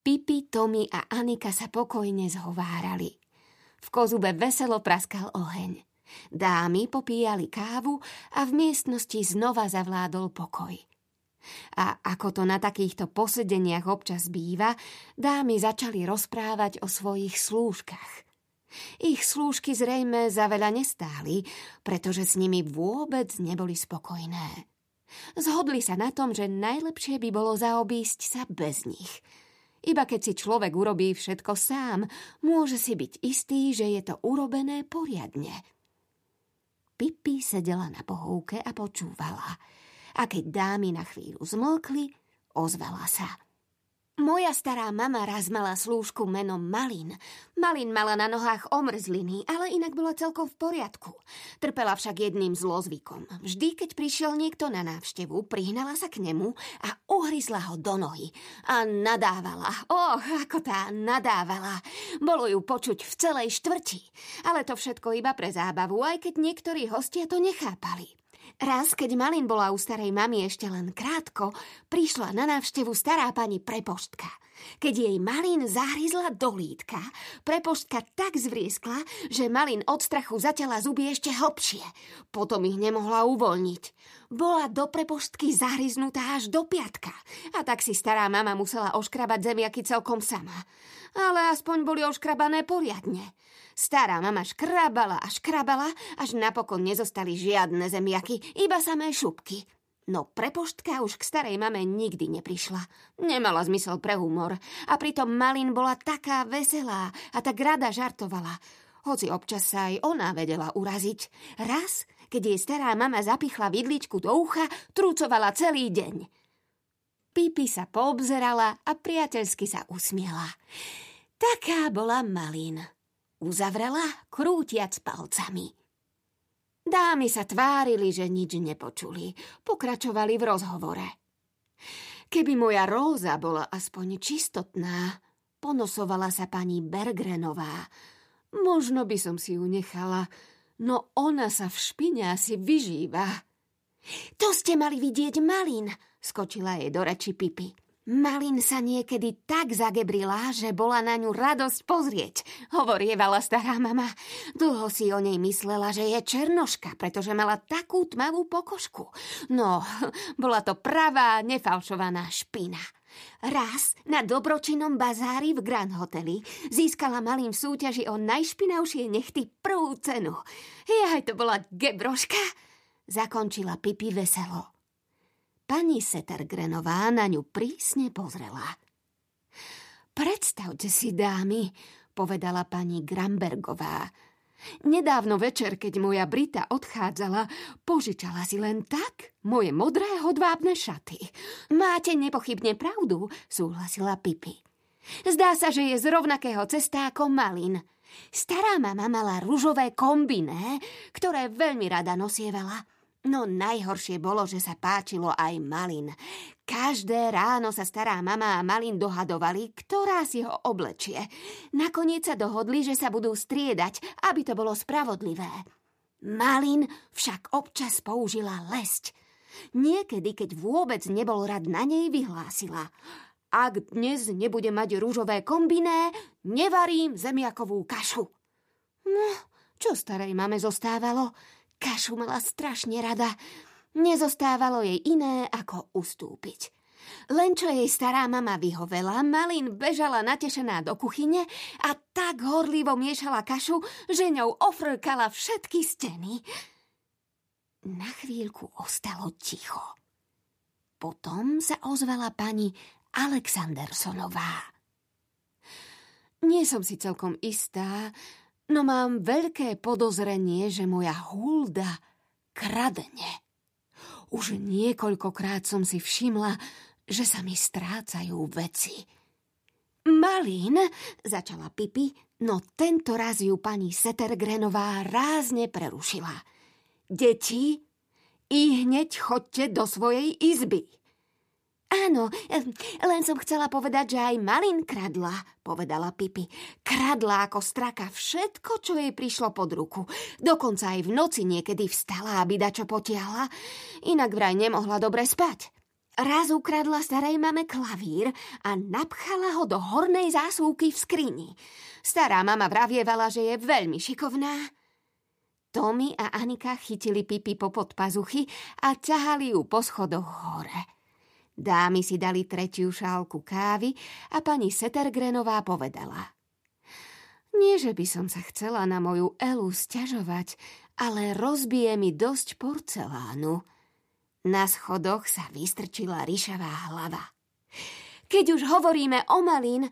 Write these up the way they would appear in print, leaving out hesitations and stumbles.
Pippi, Tommy a Anika sa pokojne zhovárali. V kozube veselo praskal oheň. Dámy popíjali kávu a v miestnosti znova zavládol pokoj. A ako to na takýchto posedeniach občas býva, dámy začali rozprávať o svojich slúžkach. Ich slúžky zrejme za veľa nestáli, pretože s nimi vôbec neboli spokojné. Zhodli sa na tom, že najlepšie by bolo zaobísť sa bez nich. Iba keď si človek urobí všetko sám, môže si byť istý, že je to urobené poriadne. Pippi sedela na pohovke a počúvala. A keď dámy na chvíľu zmlkli, ozvala sa. Moja stará mama raz mala slúžku menom Malin. Malin mala na nohách omrzliny, ale inak bola celkom v poriadku. Trpela však jedným zlozvykom. Vždy, keď prišiel niekto na návštevu, prihnala sa k nemu a uhryzla ho do nohy. A nadávala. Och, ako tá nadávala. Bolo ju počuť v celej štvrti. Ale to všetko iba pre zábavu, aj keď niektorí hostia to nechápali. Raz, keď Malin bola u starej mami ešte len krátko, prišla na návštevu stará pani Prepoštka. Keď jej Malin zahryzla do lítka, Prepoštka tak zvrieskla, že Malin od strachu zaťala zuby ešte hlbšie. Potom ich nemohla uvoľniť. Bola do Prepoštky zahryznutá až do piatka. A tak si stará mama musela oškrabať zemiaky celkom sama. Ale aspoň boli oškrabané poriadne. Stará mama škrabala a škrabala, až napokon nezostali žiadne zemiaky, iba samé šupky. No Prepoštka už k starej mame nikdy neprišla. Nemala zmysel pre humor a pritom Malin bola taká veselá a tak rada žartovala. Hoci občas sa aj ona vedela uraziť. Raz, keď jej stará mama zapichla vidličku do ucha, trúcovala celý deň. Pippi sa poobzerala a priateľsky sa usmiela. Taká bola Malin. Uzavrela, krútiac palcami. Dámy sa tvárili, že nič nepočuli. Pokračovali v rozhovore. Keby moja róza bola aspoň čistotná, ponosovala sa pani Bergrenová. Možno by som si ju nechala, no ona sa v špine asi vyžíva. To ste mali vidieť Malin, skočila jej do reči Pippi. Malin sa niekedy tak zagebrila, že bola na ňu radosť pozrieť, hovorievala stará mama. Dlho si o nej myslela, že je černoška, pretože mala takú tmavú pokožku. No, bola to pravá, nefalšovaná špina. Raz na dobročinnom bazári v Grand Hoteli získala Malin v súťaži o najšpinavšie nechty prvú cenu. Jaj, to bola gebroška, zakončila Pippi veselo. Pani Settergrenová na ňu prísne pozrela. Predstavte si, dámy, povedala pani Grambergová. Nedávno večer, keď moja Brita odchádzala, požičala si len tak moje modré hodvábne šaty. Máte nepochybne pravdu, súhlasila Pippi. Zdá sa, že je z rovnakého cesta ako Malin. Stará mama mala ružové kombiné, ktoré veľmi rada nosievala. No najhoršie bolo, že sa páčilo aj Malin. Každé ráno sa stará mama a Malin dohadovali, ktorá si ho oblečie. Nakoniec sa dohodli, že sa budú striedať, aby to bolo spravodlivé. Malin však občas použila lesť. Niekedy, keď vôbec nebol rad na nej, vyhlásila. Ak dnes nebude mať rúžové kombiné, nevarím zemiakovú kašu. No, čo starej mame zostávalo? Kašu mala strašne rada. Nezostávalo jej iné, ako ustúpiť. Len čo jej stará mama vyhovela, Malin bežala natešená do kuchyne a tak horlivo miešala kašu, že ňou ofrkala všetky steny. Na chvíľku ostalo ticho. Potom sa ozvala pani Alexandersonová. Nie som si celkom istá, no mám veľké podozrenie, že moja Hulda kradne. Už niekoľkokrát som si všimla, že sa mi strácajú veci. Malin, začala Pippi, no tento raz ju pani Settergrenová rázne prerušila. Deti, ihneď chodte do svojej izby. Áno, len som chcela povedať, že aj Malin kradla, povedala Pippi. Kradla ako straka všetko, čo jej prišlo pod ruku. Dokonca aj v noci niekedy vstala, aby dačo potiahla. Inak vraj nemohla dobre spať. Raz ukradla starej mame klavír a napchala ho do hornej zásuvky v skrini. Stará mama vravievala, že je veľmi šikovná. Tommy a Anika chytili Pippi po podpazuchy a ťahali ju po schodoch hore. Dámy si dali tretiu šálku kávy a pani Settergrenová povedala: Nie, že by som sa chcela na moju Elu sťažovať, ale rozbije mi dosť porcelánu. Na schodoch sa vystrčila ryšavá hlava. Keď už hovoríme o Malin,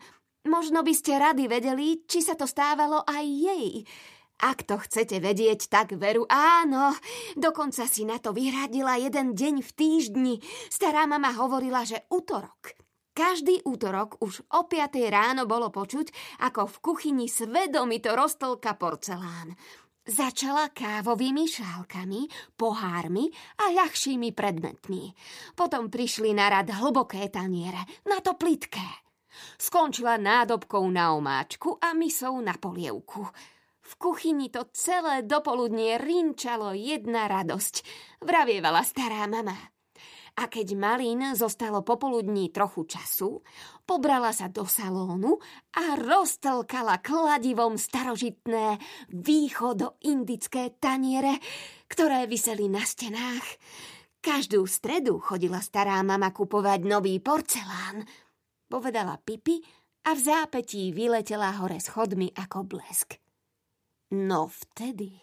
možno by ste rady vedeli, či sa to stávalo aj jej. Ak to chcete vedieť, tak veru áno. Dokonca si na to vyhradila jeden deň v týždni. Stará mama hovorila, že utorok. Každý útorok už o 5 ráno bolo počuť, ako v kuchyni svedomito roztlka porcelán. Začala kávovými šálkami, pohármi a ľahšími predmetmi. Potom prišli na rad hlboké taniere, na to plitké. Skončila nádobkou na omáčku a misou na polievku. V kuchyni to celé dopoludnie rinčalo jedna radosť, vravievala stará mama. A keď Malin zostalo popoludní trochu času, pobrala sa do salónu a roztlkala kladivom starožitné východoindické taniere, ktoré viseli na stenách. Každú stredu chodila stará mama kupovať nový porcelán, povedala Pippi a v zápätí vyletela hore schodmi ako blesk. No vtedy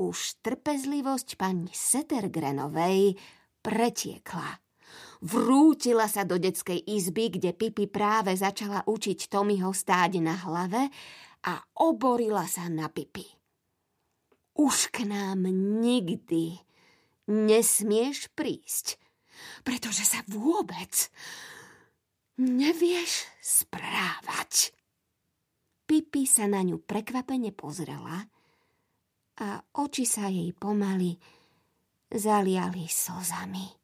už trpezlivosť pani Settergrenovej pretiekla. Vrútila sa do detskej izby, kde Pippi práve začala učiť Tommyho stáť na hlave a oborila sa na Pippi. Už k nám nikdy nesmieš prísť, pretože sa vôbec nevieš správať. Pippi sa na ňu prekvapene pozrela a oči sa jej pomaly zaliali slzami.